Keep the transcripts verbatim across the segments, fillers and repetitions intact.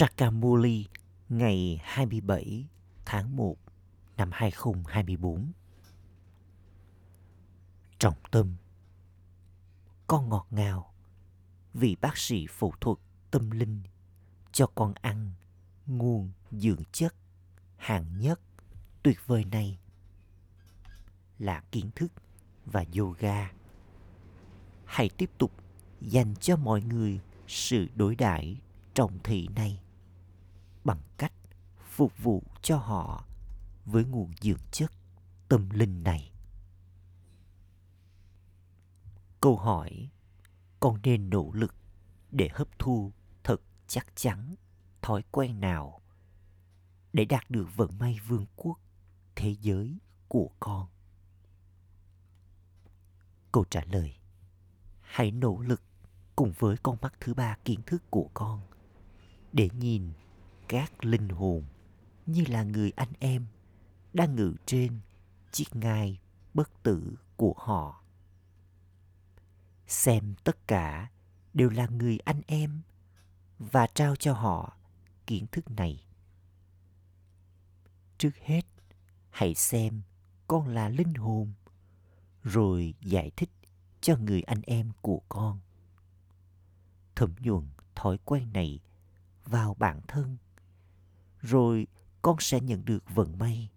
Sakar Murli ngày hai mươi bảy tháng một năm hai nghìn không trăm hai mươi tư. Trọng tâm: con ngọt ngào vì bác sĩ phẫu thuật tâm linh cho con ăn nguồn dưỡng chất hạng nhất tuyệt vời này là kiến thức và yoga. Hãy tiếp tục dành cho mọi người sự đối đãi trọng thị này bằng cách phục vụ cho họ với nguồn dưỡng chất tâm linh này. Câu hỏi: con nên nỗ lực để hấp thu thật chắc chắn thói quen nào để đạt được vận may vương quốc thế giới của con? Câu trả lời: hãy nỗ lực cùng với con mắt thứ ba kiến thức của con để nhìn các linh hồn như là người anh em đang ngự trên chiếc ngai bất tử của họ. Xem tất cả đều là người anh em và trao cho họ kiến thức này. Trước hết, hãy xem con là linh hồn, rồi giải thích cho người anh em của con. Thấm nhuần thói quen này vào bản thân, rồi con sẽ nhận được vận may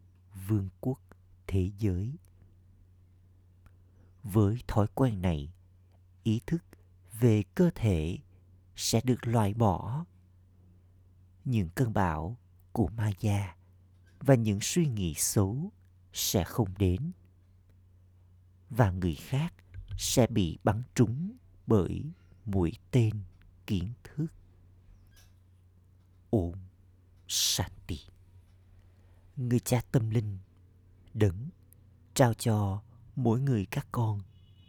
vương quốc thế giới. Với thói quen này, ý thức về cơ thể sẽ được loại bỏ. Những cơn bão của ma da và những suy nghĩ xấu sẽ không đến, và người khác sẽ bị bắn trúng bởi mũi tên kiến thức. Om Shanti. Người cha tâm linh đấng trao cho mỗi người các con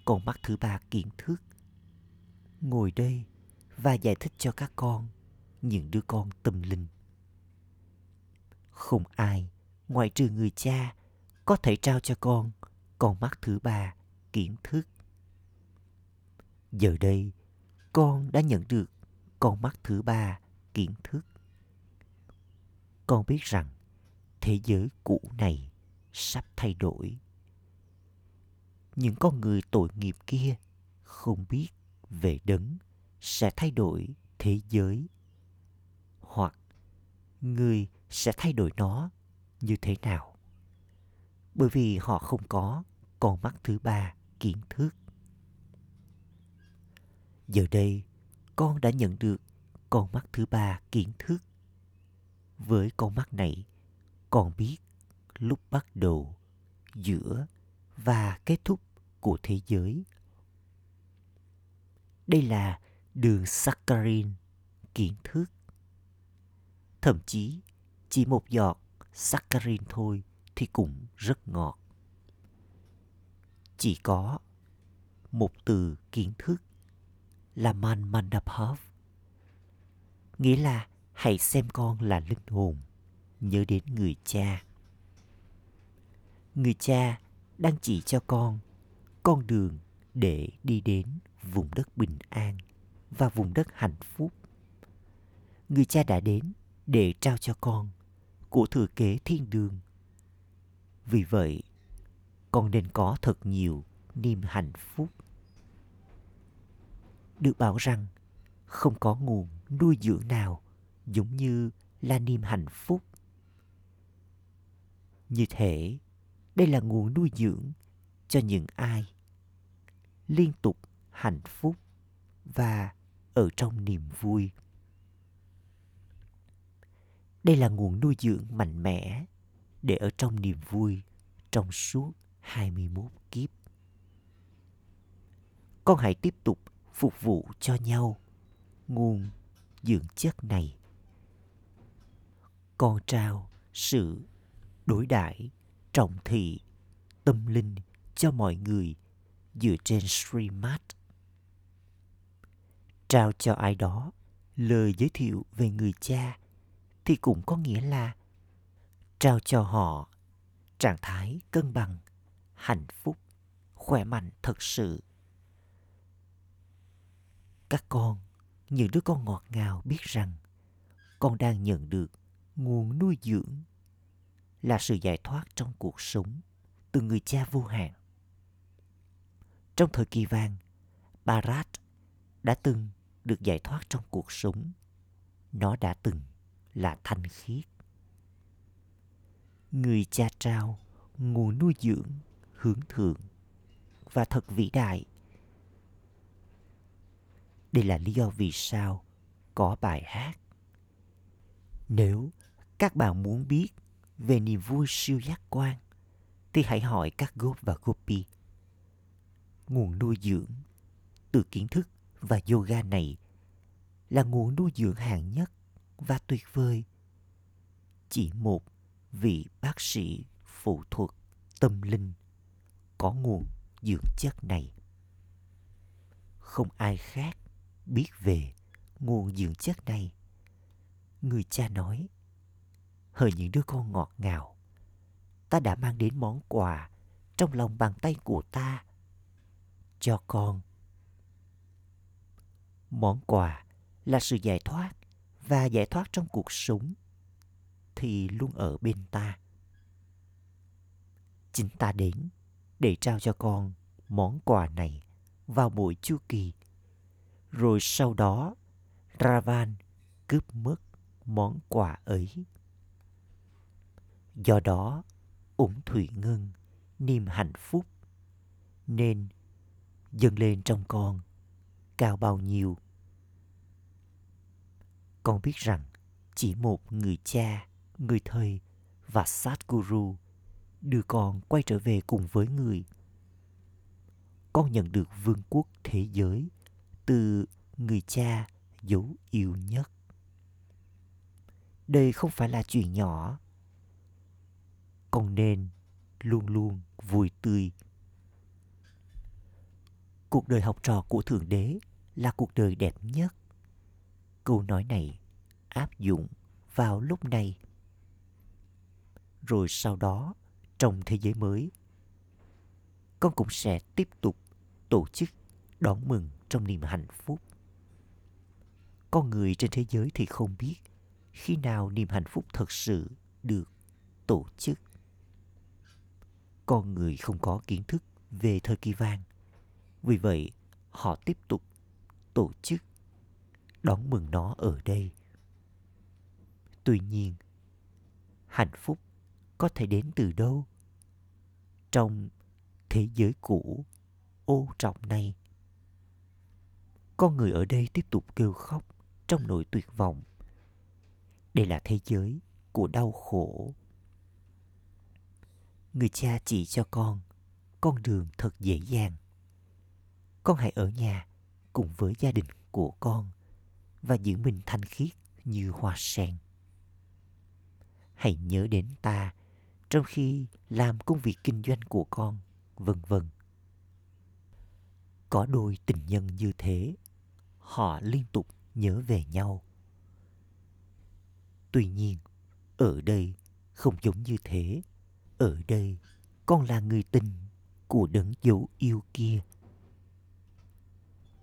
con mắt thứ ba kiến thức ngồi đây và giải thích cho các con những đứa con tâm linh. Không ai ngoại trừ người cha có thể trao cho con con mắt thứ ba kiến thức. Giờ đây con đã nhận được con mắt thứ ba kiến thức. Con biết rằng thế giới cũ này sắp thay đổi. Những con người tội nghiệp kia không biết về đấng sẽ thay đổi thế giới, hoặc người sẽ thay đổi nó như thế nào, bởi vì họ không có con mắt thứ ba kiến thức. Giờ đây, con đã nhận được con mắt thứ ba kiến thức. Với con mắt này, con biết lúc bắt đầu, giữa và kết thúc của thế giới. Đây là đường Sakkarin kiến thức. Thậm chí, chỉ một giọt Sakkarin thôi thì cũng rất ngọt. Chỉ có một từ kiến thức là Man Mandapav, nghĩa là hãy xem con là linh hồn, nhớ đến người cha. Người cha đang chỉ cho con con đường để đi đến vùng đất bình an và vùng đất hạnh phúc. Người cha đã đến để trao cho con của thừa kế thiên đường. Vì vậy, con nên có thật nhiều niềm hạnh phúc. Được bảo rằng không có nguồn nuôi dưỡng nào giống như là niềm hạnh phúc. Như thế, đây là nguồn nuôi dưỡng cho những ai liên tục hạnh phúc và ở trong niềm vui. Đây là nguồn nuôi dưỡng mạnh mẽ để ở trong niềm vui trong suốt hai mươi mốt kiếp. Con hãy tiếp tục phục vụ cho nhau nguồn dưỡng chất này. Con trao sự đối đãi trọng thị tâm linh cho mọi người dựa trên Shrimat. Trao cho ai đó lời giới thiệu về người cha thì cũng có nghĩa là trao cho họ trạng thái cân bằng, hạnh phúc, khỏe mạnh thật sự. Các con, những đứa con ngọt ngào biết rằng con đang nhận được nguồn nuôi dưỡng là sự giải thoát trong cuộc sống từ người cha vô hạn. Trong thời kỳ vàng, Barat đã từng được giải thoát trong cuộc sống. Nó đã từng là thanh khiết. Người cha trao nguồn nuôi dưỡng hướng thượng và thật vĩ đại. Đây là lý do vì sao có bài hát. Nếu các bạn muốn biết về niềm vui siêu giác quan thì hãy hỏi các Gop và Gopi. Nguồn nuôi dưỡng từ kiến thức và yoga này là nguồn nuôi dưỡng hạng nhất và tuyệt vời. Chỉ một vị bác sĩ phẫu thuật tâm linh có nguồn dưỡng chất này. Không ai khác biết về nguồn dưỡng chất này. Người cha nói, hỡi những đứa con ngọt ngào, ta đã mang đến món quà trong lòng bàn tay của ta cho con. Món quà là sự giải thoát, và giải thoát trong cuộc sống thì luôn ở bên ta. Chính ta đến để trao cho con món quà này vào mỗi chu kỳ. Rồi sau đó, Ravan cướp mất món quà ấy. Do đó, ủng thủy ngân, niềm hạnh phúc nên dâng lên trong con cao bao nhiêu. Con biết rằng chỉ một người cha, người thầy và Satguru đưa con quay trở về cùng với người. Con nhận được vương quốc thế giới từ người cha dấu yêu nhất. Đây không phải là chuyện nhỏ. Con nên luôn luôn vui tươi. Cuộc đời học trò của Thượng Đế là cuộc đời đẹp nhất. Câu nói này áp dụng vào lúc này. Rồi sau đó, trong thế giới mới, con cũng sẽ tiếp tục tổ chức đón mừng trong niềm hạnh phúc. Con người trên thế giới thì không biết khi nào niềm hạnh phúc thật sự được tổ chức. Con người không có kiến thức về thời kỳ vàng. Vì vậy, họ tiếp tục tổ chức đón mừng nó ở đây. Tuy nhiên, hạnh phúc có thể đến từ đâu? Trong thế giới cũ, ô trọng này, con người ở đây tiếp tục kêu khóc trong nỗi tuyệt vọng. Đây là thế giới của đau khổ. Người cha chỉ cho con con đường thật dễ dàng. Con hãy ở nhà cùng với gia đình của con và giữ mình thanh khiết như hoa sen. Hãy nhớ đến ta trong khi làm công việc kinh doanh của con, vân vân. Có đôi tình nhân như thế, họ liên tục nhớ về nhau. Tuy nhiên, ở đây không giống như thế. Ở đây, con là người tình của đấng dấu yêu kia.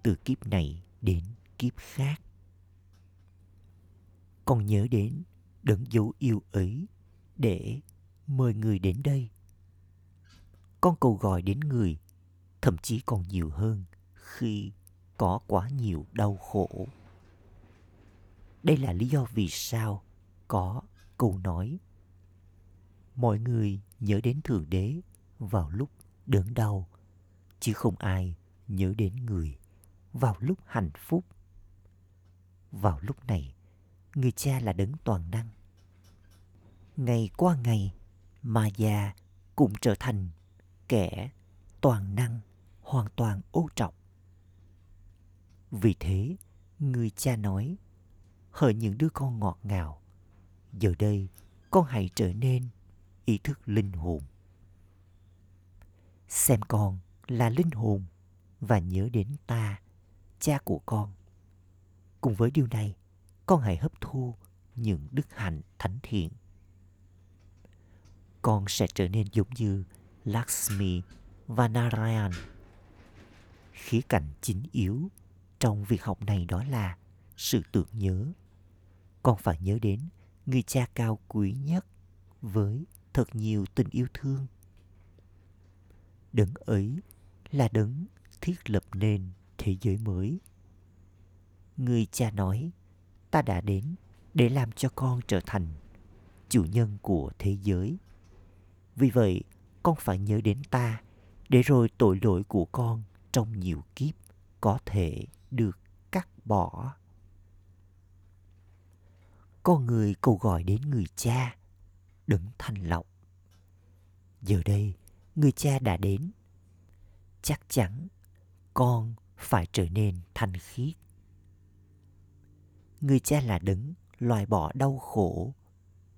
Từ kiếp này đến kiếp khác, con nhớ đến đấng dấu yêu ấy để mời người đến đây. Con cầu gọi đến người, thậm chí còn nhiều hơn khi có quá nhiều đau khổ. Đây là lý do vì sao có câu nói mọi người nhớ đến Thượng Đế vào lúc đớn đau, chứ không ai nhớ đến người vào lúc hạnh phúc. Vào lúc này, người cha là đấng toàn năng. Ngày qua ngày, Maya cũng trở thành kẻ toàn năng, hoàn toàn ô trọc. Vì thế, người cha nói, hỡi những đứa con ngọt ngào, giờ đây con hãy trở nên ý thức linh hồn. Xem con là linh hồn và nhớ đến ta, cha của con. Cùng với điều này, con hãy hấp thu những đức hạnh thánh thiện. Con sẽ trở nên giống như Lakshmi và Narayan. Khía cạnh chính yếu trong việc học này đó là sự tưởng nhớ. con phải nhớ đến người cha cao quý nhất với thật nhiều tình yêu thương. Đấng ấy là đấng thiết lập nên thế giới mới. Người cha nói, ta đã đến để làm cho con trở thành chủ nhân của thế giới. Vì vậy, con phải nhớ đến ta, để rồi tội lỗi của con trong nhiều kiếp có thể được cắt bỏ. Con người cầu gọi đến người cha, đấng thanh lọc. Giờ đây, người cha đã đến. Chắc chắn con phải trở nên thanh khiết. Người cha là đấng loại bỏ đau khổ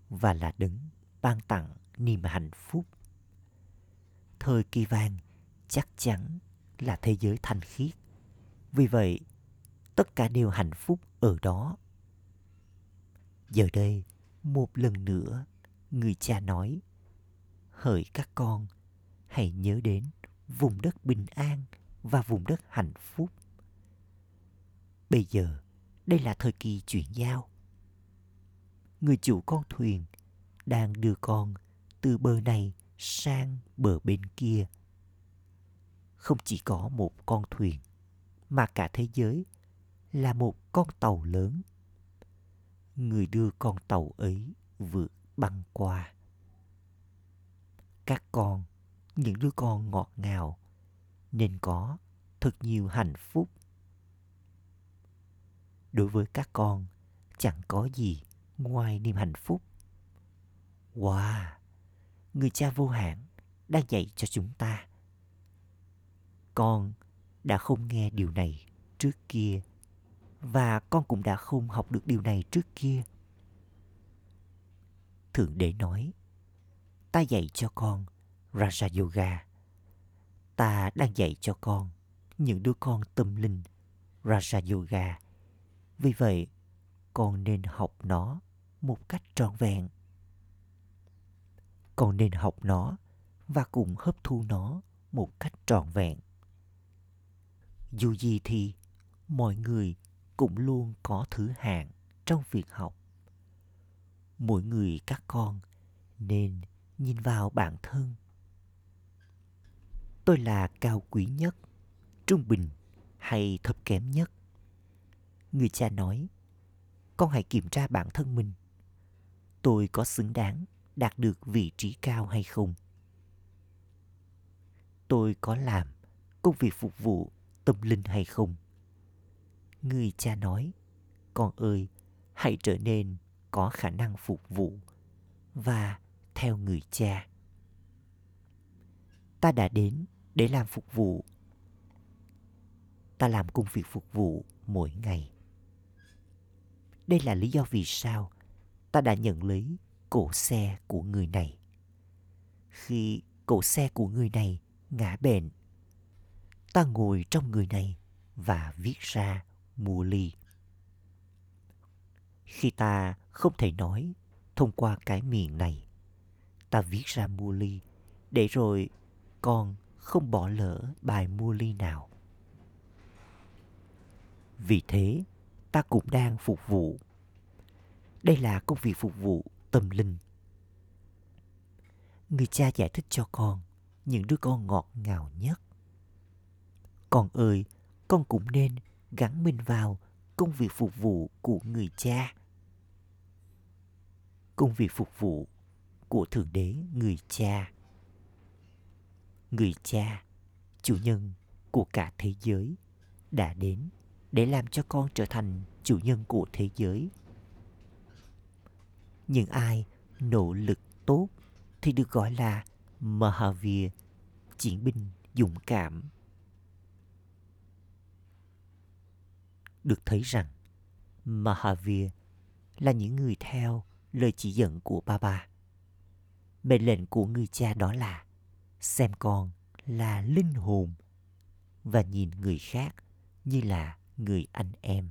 và là đấng ban tặng niềm hạnh phúc. Thời kỳ vàng chắc chắn là thế giới thanh khiết. Vì vậy, tất cả đều hạnh phúc ở đó. Giờ đây, một lần nữa, người cha nói, hỡi các con, hãy nhớ đến vùng đất bình an và vùng đất hạnh phúc. Bây giờ, đây là thời kỳ chuyển giao. Người chủ con thuyền đang đưa con từ bờ này sang bờ bên kia. Không chỉ có một con thuyền, mà cả thế giới là một con tàu lớn. Người đưa con tàu ấy vượt băng qua. Các con, những đứa con ngọt ngào, nên có thật nhiều hạnh phúc. Đối với các con, chẳng có gì ngoài niềm hạnh phúc. Wow! Người cha vô hạn đã dạy cho chúng ta. Con đã không nghe điều này trước kia, và con cũng đã không học được điều này trước kia. Thượng Đế nói, ta dạy cho con Raja Yoga. Ta đang dạy cho con những đứa con tâm linh Raja Yoga. Vì vậy, con nên học nó một cách trọn vẹn. Con nên học nó và cùng hấp thu nó một cách trọn vẹn. Dù gì thì, mọi người cũng luôn có thứ hạng trong việc học. Mỗi người các con nên nhìn vào bản thân. Tôi là cao quý nhất, trung bình hay thấp kém nhất? Người cha nói, con hãy kiểm tra bản thân mình. Tôi có xứng đáng đạt được vị trí cao hay không? Tôi có làm công việc phục vụ tâm linh hay không? Người cha nói, con ơi, hãy trở nên có khả năng phục vụ và theo người cha. Ta đã đến để làm phục vụ. Ta làm công việc phục vụ mỗi ngày. Đây là lý do vì sao ta đã nhận lấy cổ xe của người này. Khi cổ xe của người này ngã bệnh, ta ngồi trong người này và viết ra Murli. Khi ta không thể nói thông qua cái miệng này, ta viết ra Murli để rồi con không bỏ lỡ bài Murli nào. Vì thế, ta cũng đang phục vụ. Đây là công việc phục vụ tâm linh. Người cha giải thích cho con những đứa con ngọt ngào nhất. Con ơi, con cũng nên gắn mình vào công việc phục vụ của người cha. Công việc phục vụ của Thượng Đế người cha. Người cha, chủ nhân của cả thế giới, đã đến để làm cho con trở thành chủ nhân của thế giới. Những ai nỗ lực tốt thì được gọi là Mahavir, chiến binh dũng cảm. Được thấy rằng Mahavir là những người theo lời chỉ dẫn của Baba. Mệnh lệnh của người cha đó là xem con là linh hồn và nhìn người khác như là người anh em.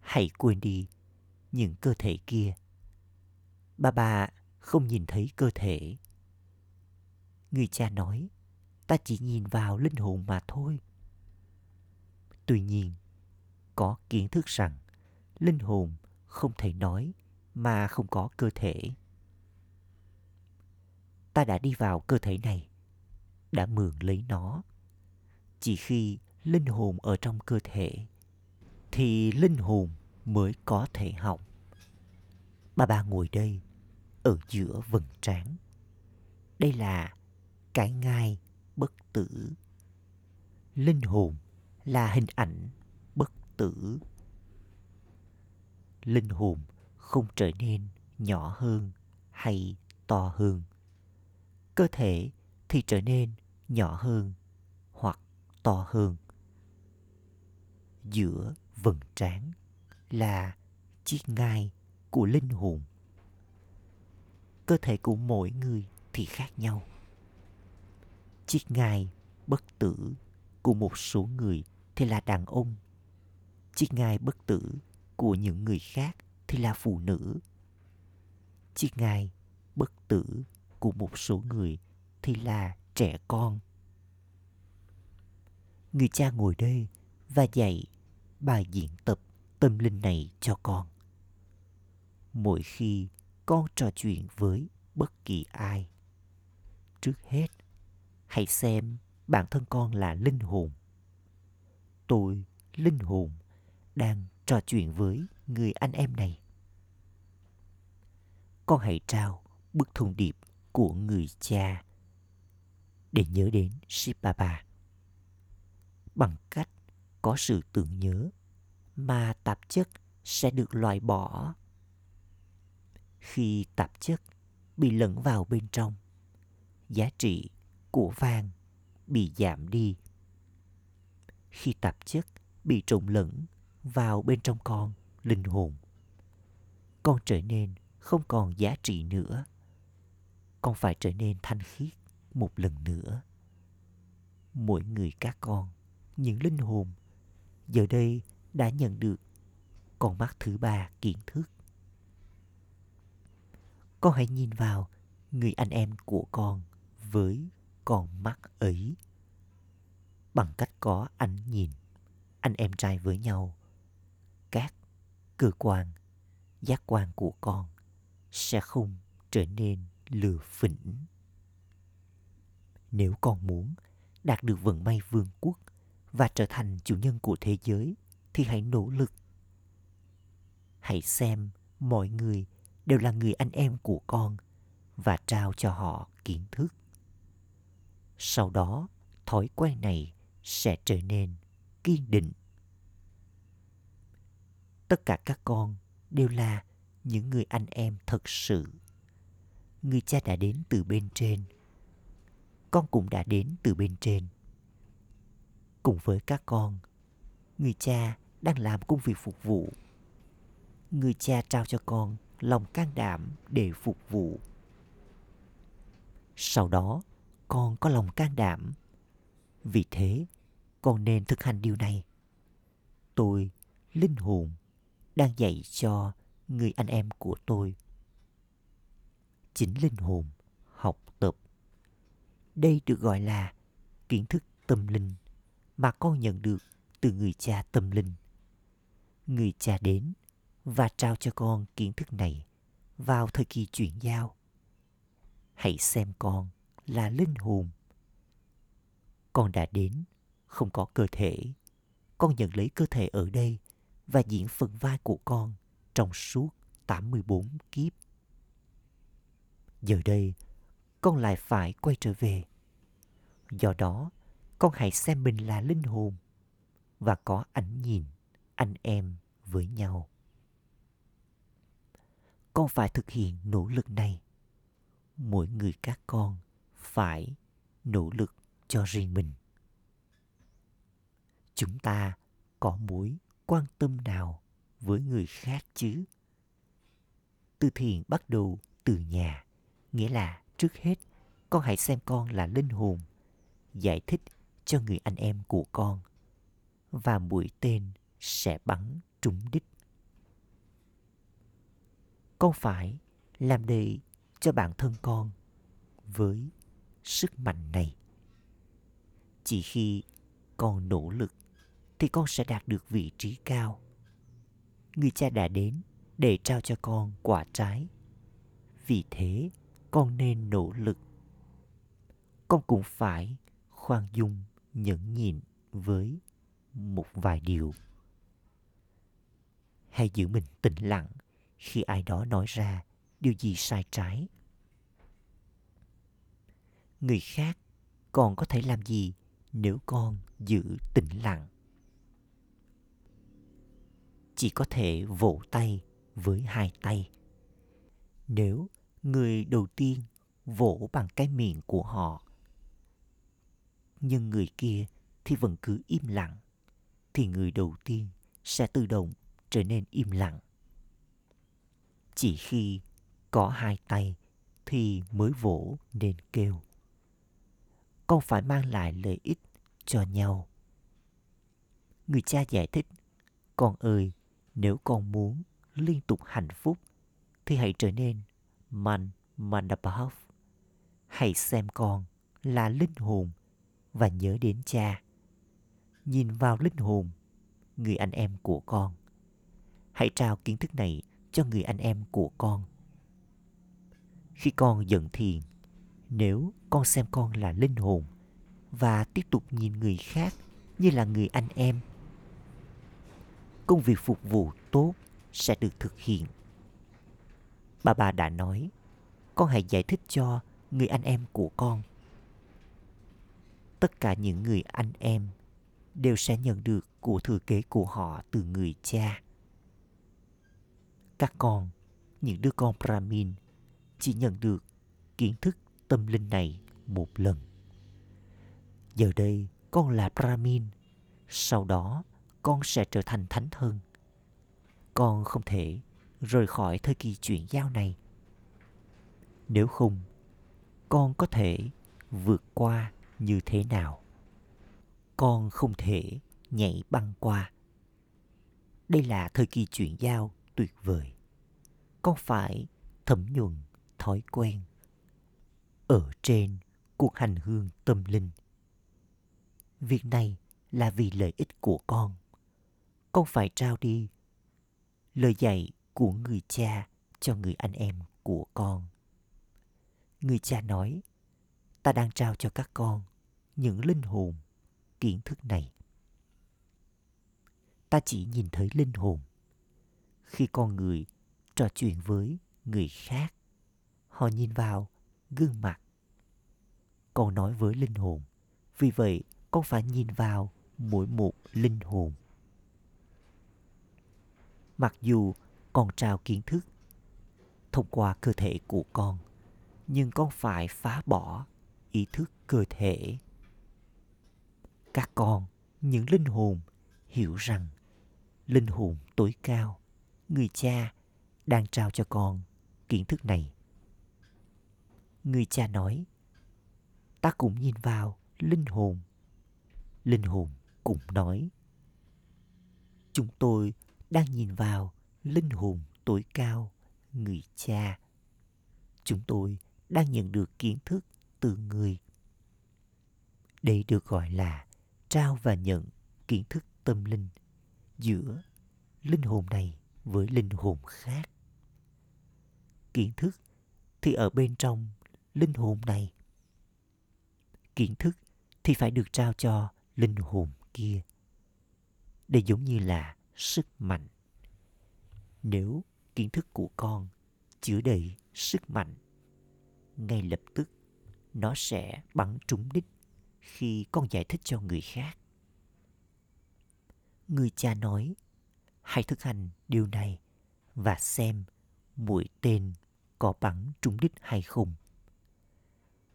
Hãy quên đi những cơ thể kia. Baba không nhìn thấy cơ thể. Người cha nói, ta chỉ nhìn vào linh hồn mà thôi. Tuy nhiên, có kiến thức rằng linh hồn không thể nói mà không có cơ thể. Ta đã đi vào cơ thể này, đã mượn lấy nó. Chỉ khi linh hồn ở trong cơ thể thì linh hồn mới có thể học. Bà bà ngồi đây, ở giữa vầng trán. Đây là cái ngai bất tử. Linh hồn là hình ảnh bất tử. Linh hồn không trở nên nhỏ hơn hay to hơn. Cơ thể thì trở nên nhỏ hơn hoặc to hơn. Giữa vầng trán là chiếc ngai của linh hồn. Cơ thể của mỗi người thì khác nhau. Chiếc ngai bất tử của một số người thì là đàn ông. Chiếc ngai bất tử của những người khác thì là phụ nữ. Chiếc ngai bất tử của một số người thì là trẻ con. Người cha ngồi đây và dạy bài diễn tập tâm linh này cho con. Mỗi khi con trò chuyện với bất kỳ ai, trước hết hãy xem bản thân con là linh hồn. Tôi, linh hồn, đang trò chuyện với người anh em này. Con hãy trao bức thông điệp của người cha để nhớ đến Shiv Baba bằng cách có sự tưởng nhớ mà tạp chất sẽ được loại bỏ. Khi tạp chất bị lẫn vào bên trong, giá trị của vàng bị giảm đi. Khi tạp chất bị trộn lẫn vào bên trong con, linh hồn, con trở nên không còn giá trị nữa. Con phải trở nên thanh khiết một lần nữa. Mỗi người các con, những linh hồn, giờ đây đã nhận được con mắt thứ ba kiến thức. Con hãy nhìn vào người anh em của con với con mắt ấy. Bằng cách có ánh nhìn, anh em trai với nhau, các cơ quan, giác quan của con sẽ không trở nên lừa phỉnh. Nếu con muốn đạt được vận may vương quốc và trở thành chủ nhân của thế giới thì hãy nỗ lực. Hãy xem mọi người đều là người anh em của con và trao cho họ kiến thức. Sau đó, thói quen này sẽ trở nên kiên định. Tất cả các con đều là những người anh em thật sự. Người cha đã đến từ bên trên. Con cũng đã đến từ bên trên. Cùng với các con, người cha đang làm công việc phục vụ. Người cha trao cho con lòng can đảm để phục vụ. Sau đó, con có lòng can đảm. Vì thế, con nên thực hành điều này. Tôi, linh hồn, đang dạy cho người anh em của tôi. Chính linh hồn học tập. Đây được gọi là kiến thức tâm linh mà con nhận được từ người cha tâm linh. Người cha đến và trao cho con kiến thức này vào thời kỳ chuyển giao. Hãy xem con là linh hồn. Con đã đến, không có cơ thể. Con nhận lấy cơ thể ở đây và diễn phần vai của con trong suốt tám mươi bốn kiếp. Giờ đây, con lại phải quay trở về. Do đó, con hãy xem mình là linh hồn và có ánh nhìn anh em với nhau. Con phải thực hiện nỗ lực này. Mỗi người các con phải nỗ lực cho riêng mình. Chúng ta có mối quan tâm nào với người khác chứ? Từ thiện bắt đầu từ nhà, nghĩa là trước hết con hãy xem con là linh hồn, giải thích cho người anh em của con và mũi tên sẽ bắn trúng đích. Con phải làm đầy cho bản thân con với sức mạnh này. Chỉ khi con nỗ lực thì con sẽ đạt được vị trí cao. Người cha đã đến để trao cho con quả trái. Vì thế, con nên nỗ lực. Con cũng phải khoan dung, nhẫn nhịn với một vài điều. Hãy giữ mình tĩnh lặng khi ai đó nói ra điều gì sai trái. Người khác còn có thể làm gì nếu con giữ tĩnh lặng? Chỉ có thể vỗ tay với hai tay. Nếu người đầu tiên vỗ bằng cái miệng của họ, nhưng người kia thì vẫn cứ im lặng, thì người đầu tiên sẽ tự động trở nên im lặng. Chỉ khi có hai tay thì mới vỗ nên kêu. Con phải mang lại lợi ích cho nhau. Người cha giải thích, con ơi, nếu con muốn liên tục hạnh phúc, thì hãy trở nên Man Mandabhav. Hãy xem con là linh hồn và nhớ đến cha. Nhìn vào linh hồn, người anh em của con. Hãy trao kiến thức này cho người anh em của con. Khi con giận thiền, nếu con xem con là linh hồn và tiếp tục nhìn người khác như là người anh em, công việc phục vụ tốt sẽ được thực hiện. Bà bà đã nói, con hãy giải thích cho người anh em của con. Tất cả những người anh em đều sẽ nhận được của thừa kế của họ từ người cha. Các con, những đứa con Brahmin chỉ nhận được kiến thức tâm linh này một lần. Giờ đây con là Brahmin, sau đó con sẽ trở thành thánh hơn. Con không thể rời khỏi thời kỳ chuyển giao này. Nếu không, con có thể vượt qua như thế nào? Con không thể nhảy băng qua. Đây là thời kỳ chuyển giao tuyệt vời. Con phải thấm nhuần thói quen ở trên cuộc hành hương tâm linh. Việc này là vì lợi ích của con. Con phải trao đi lời dạy của người cha cho người anh em của con. Người cha nói, ta đang trao cho các con những linh hồn kiến thức này. Ta chỉ nhìn thấy linh hồn. Khi con người trò chuyện với người khác, họ nhìn vào gương mặt. Con nói với linh hồn, vì vậy con phải nhìn vào mỗi một linh hồn. Mặc dù con trao kiến thức thông qua cơ thể của con, nhưng con phải phá bỏ ý thức cơ thể. Các con, những linh hồn, hiểu rằng linh hồn tối cao, người cha đang trao cho con kiến thức này. Người cha nói, ta cũng nhìn vào linh hồn. Linh hồn cũng nói, chúng tôi đang nhìn vào linh hồn tối cao, người cha. Chúng tôi đang nhận được kiến thức từ người. Đây được gọi là trao và nhận kiến thức tâm linh giữa linh hồn này với linh hồn khác. Kiến thức thì ở bên trong linh hồn này. Kiến thức thì phải được trao cho linh hồn kia. Đây giống như là sức mạnh. Nếu kiến thức của con chứa đầy sức mạnh, ngay lập tức nó sẽ bắn trúng đích khi con giải thích cho người khác. Người cha nói, hãy thực hành điều này và xem mũi tên có bắn trúng đích hay không.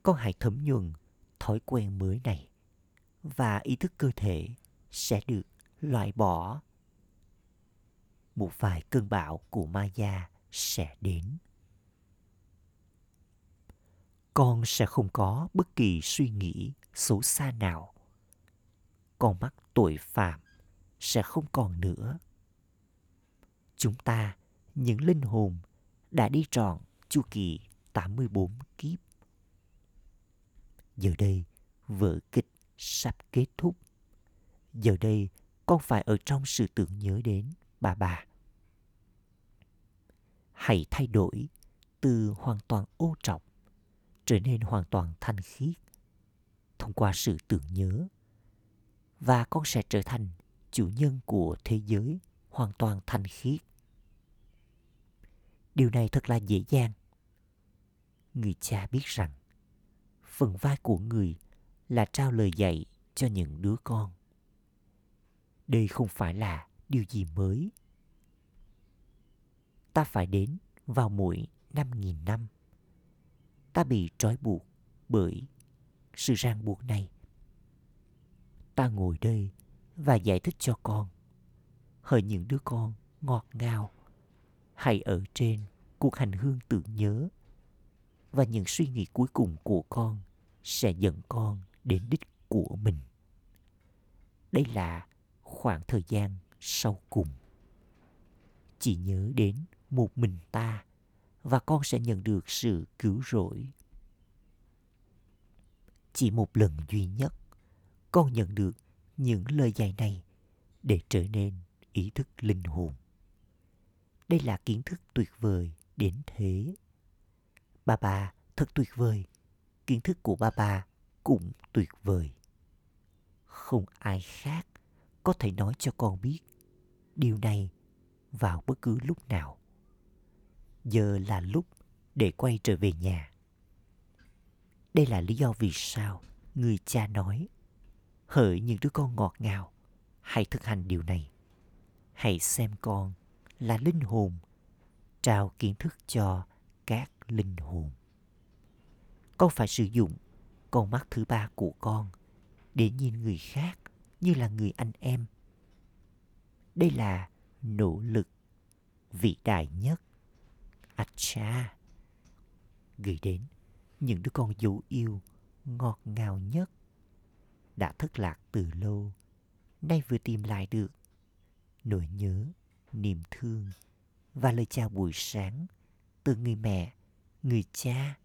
Con hãy thấm nhuần thói quen mới này và ý thức cơ thể sẽ được loại bỏ. Một vài cơn bão của Maya sẽ đến. Con sẽ không có bất kỳ suy nghĩ xấu xa nào. Con mắt tội phạm sẽ không còn nữa. Chúng ta, những linh hồn, đã đi trọn chu kỳ tám mươi bốn kiếp. Giờ đây, vở kịch sắp kết thúc. Giờ đây, con phải ở trong sự tưởng nhớ đến bà bà. hãy thay đổi từ hoàn toàn ô trọc trở nên hoàn toàn thanh khiết thông qua sự tưởng nhớ, và con sẽ trở thành chủ nhân của thế giới hoàn toàn thanh khiết. Điều này thật là dễ dàng. Người cha biết rằng phần vai của người là trao lời dạy cho những đứa con. Đây không phải là điều gì mới. Ta phải đến vào mỗi năm nghìn năm. Ta bị trói buộc bởi sự ràng buộc này. Ta ngồi đây và giải thích cho con. Hỡi những đứa con ngọt ngào, hãy ở trên cuộc hành hương tưởng nhớ, và những suy nghĩ cuối cùng của con sẽ dẫn con đến đích của mình. Đây là khoảng thời gian sau cùng. Chỉ nhớ đến một mình ta và con sẽ nhận được sự cứu rỗi. Chỉ một lần duy nhất con nhận được những lời dạy này để trở nên ý thức linh hồn. Đây là kiến thức tuyệt vời đến thế. Bà bà thật tuyệt vời. Kiến thức của bà bà cũng tuyệt vời. Không ai khác có thể nói cho con biết điều này vào bất cứ lúc nào. Giờ là lúc để quay trở về nhà. Đây là lý do vì sao người cha nói, hỡi những đứa con ngọt ngào, hãy thực hành điều này. Hãy xem con là linh hồn, trao kiến thức cho các linh hồn. Con phải sử dụng con mắt thứ ba của con để nhìn người khác như là người anh em. Đây là nỗ lực vĩ đại nhất. Acha gửi đến những đứa con dấu yêu ngọt ngào nhất, đã thất lạc từ lâu, nay vừa tìm lại được nỗi nhớ, niềm thương và lời chào buổi sáng từ người mẹ, người cha,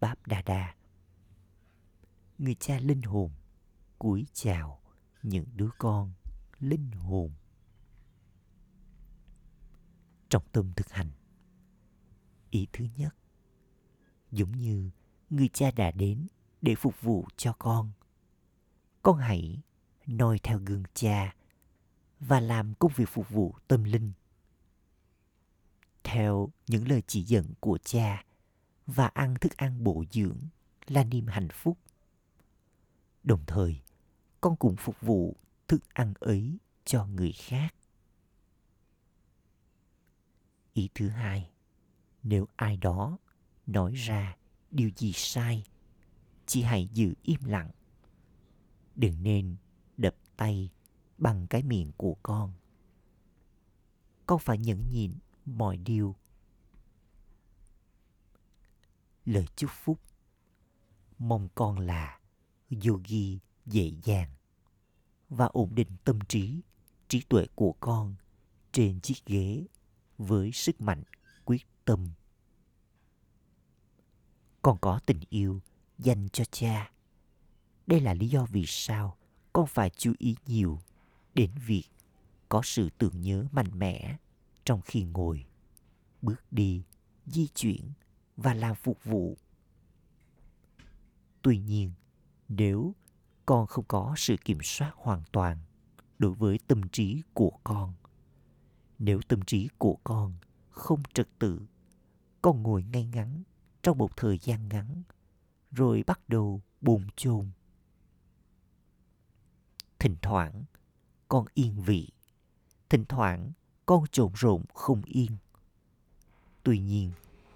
Báp Đà Đà. Người cha linh hồn cúi chào những đứa con linh hồn. Trọng tâm thực hành. Ý thứ nhất, giống như người cha đã đến để phục vụ cho con, con hãy noi theo gương cha và làm công việc phục vụ tâm linh. Theo những lời chỉ dẫn của cha và ăn thức ăn bổ dưỡng là niềm hạnh phúc. Đồng thời, con cũng phục vụ thức ăn ấy cho người khác. Ý thứ hai, nếu ai đó nói ra điều gì sai, chỉ hãy giữ im lặng. Đừng nên đập tay bằng cái miệng của con. Con phải nhẫn nhịn mọi điều. Lời chúc phúc. Mong con là yogi dễ dàng và ổn định tâm trí, trí tuệ của con trên chiếc ghế với sức mạnh quyết tâm. Con có tình yêu dành cho cha. Đây là lý do vì sao con phải chú ý nhiều đến việc có sự tưởng nhớ mạnh mẽ trong khi ngồi, bước đi, di chuyển và làm phục vụ. Tuy nhiên, nếu con không có sự kiểm soát hoàn toàn đối với tâm trí của con, nếu tâm trí của con không trật tự, con ngồi ngay ngắn trong một thời gian ngắn, rồi bắt đầu bồn chồn. Thỉnh thoảng, con yên vị. Thỉnh thoảng, con trộn rộn không yên. Tuy nhiên,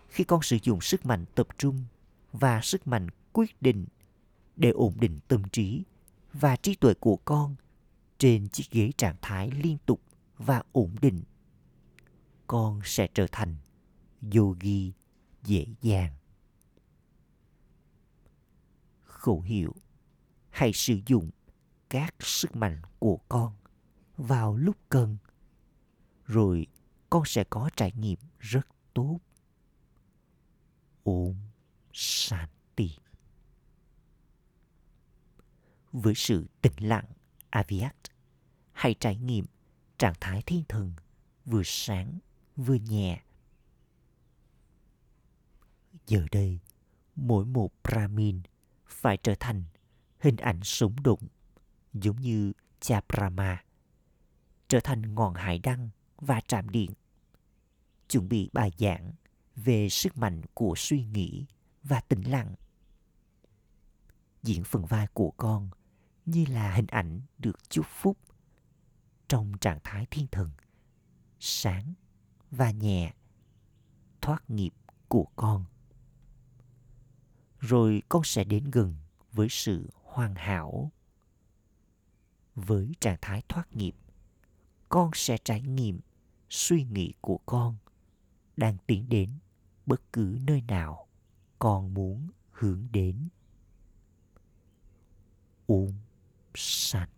khi con sử dụng sức mạnh tập trung và sức mạnh quyết định để ổn định tâm trí và trí tuệ của con trên chiếc ghế trạng thái liên tục và ổn định, con sẽ trở thành yogi dễ dàng. Khẩu hiệu, hãy sử dụng các sức mạnh của con vào lúc cần, rồi con sẽ có trải nghiệm rất tốt. Om Shanti. Với sự tĩnh lặng avyakt, hãy trải nghiệm trạng thái thiên thần vừa sáng vừa nhẹ. Giờ đây, mỗi một Brahmin phải trở thành hình ảnh sống động, giống như cha Brahma, trở thành ngọn hải đăng và trạm điện, chuẩn bị bài giảng về sức mạnh của suy nghĩ và tĩnh lặng. Diễn phần vai của con như là hình ảnh được chúc phúc trong trạng thái thiên thần, sáng và nhẹ, thoát nghiệp của con. Rồi con sẽ đến gần với sự hoàn hảo. Với trạng thái thoát nghiệp, con sẽ trải nghiệm suy nghĩ của con đang tiến đến bất cứ nơi nào con muốn hướng đến. Om Sanh.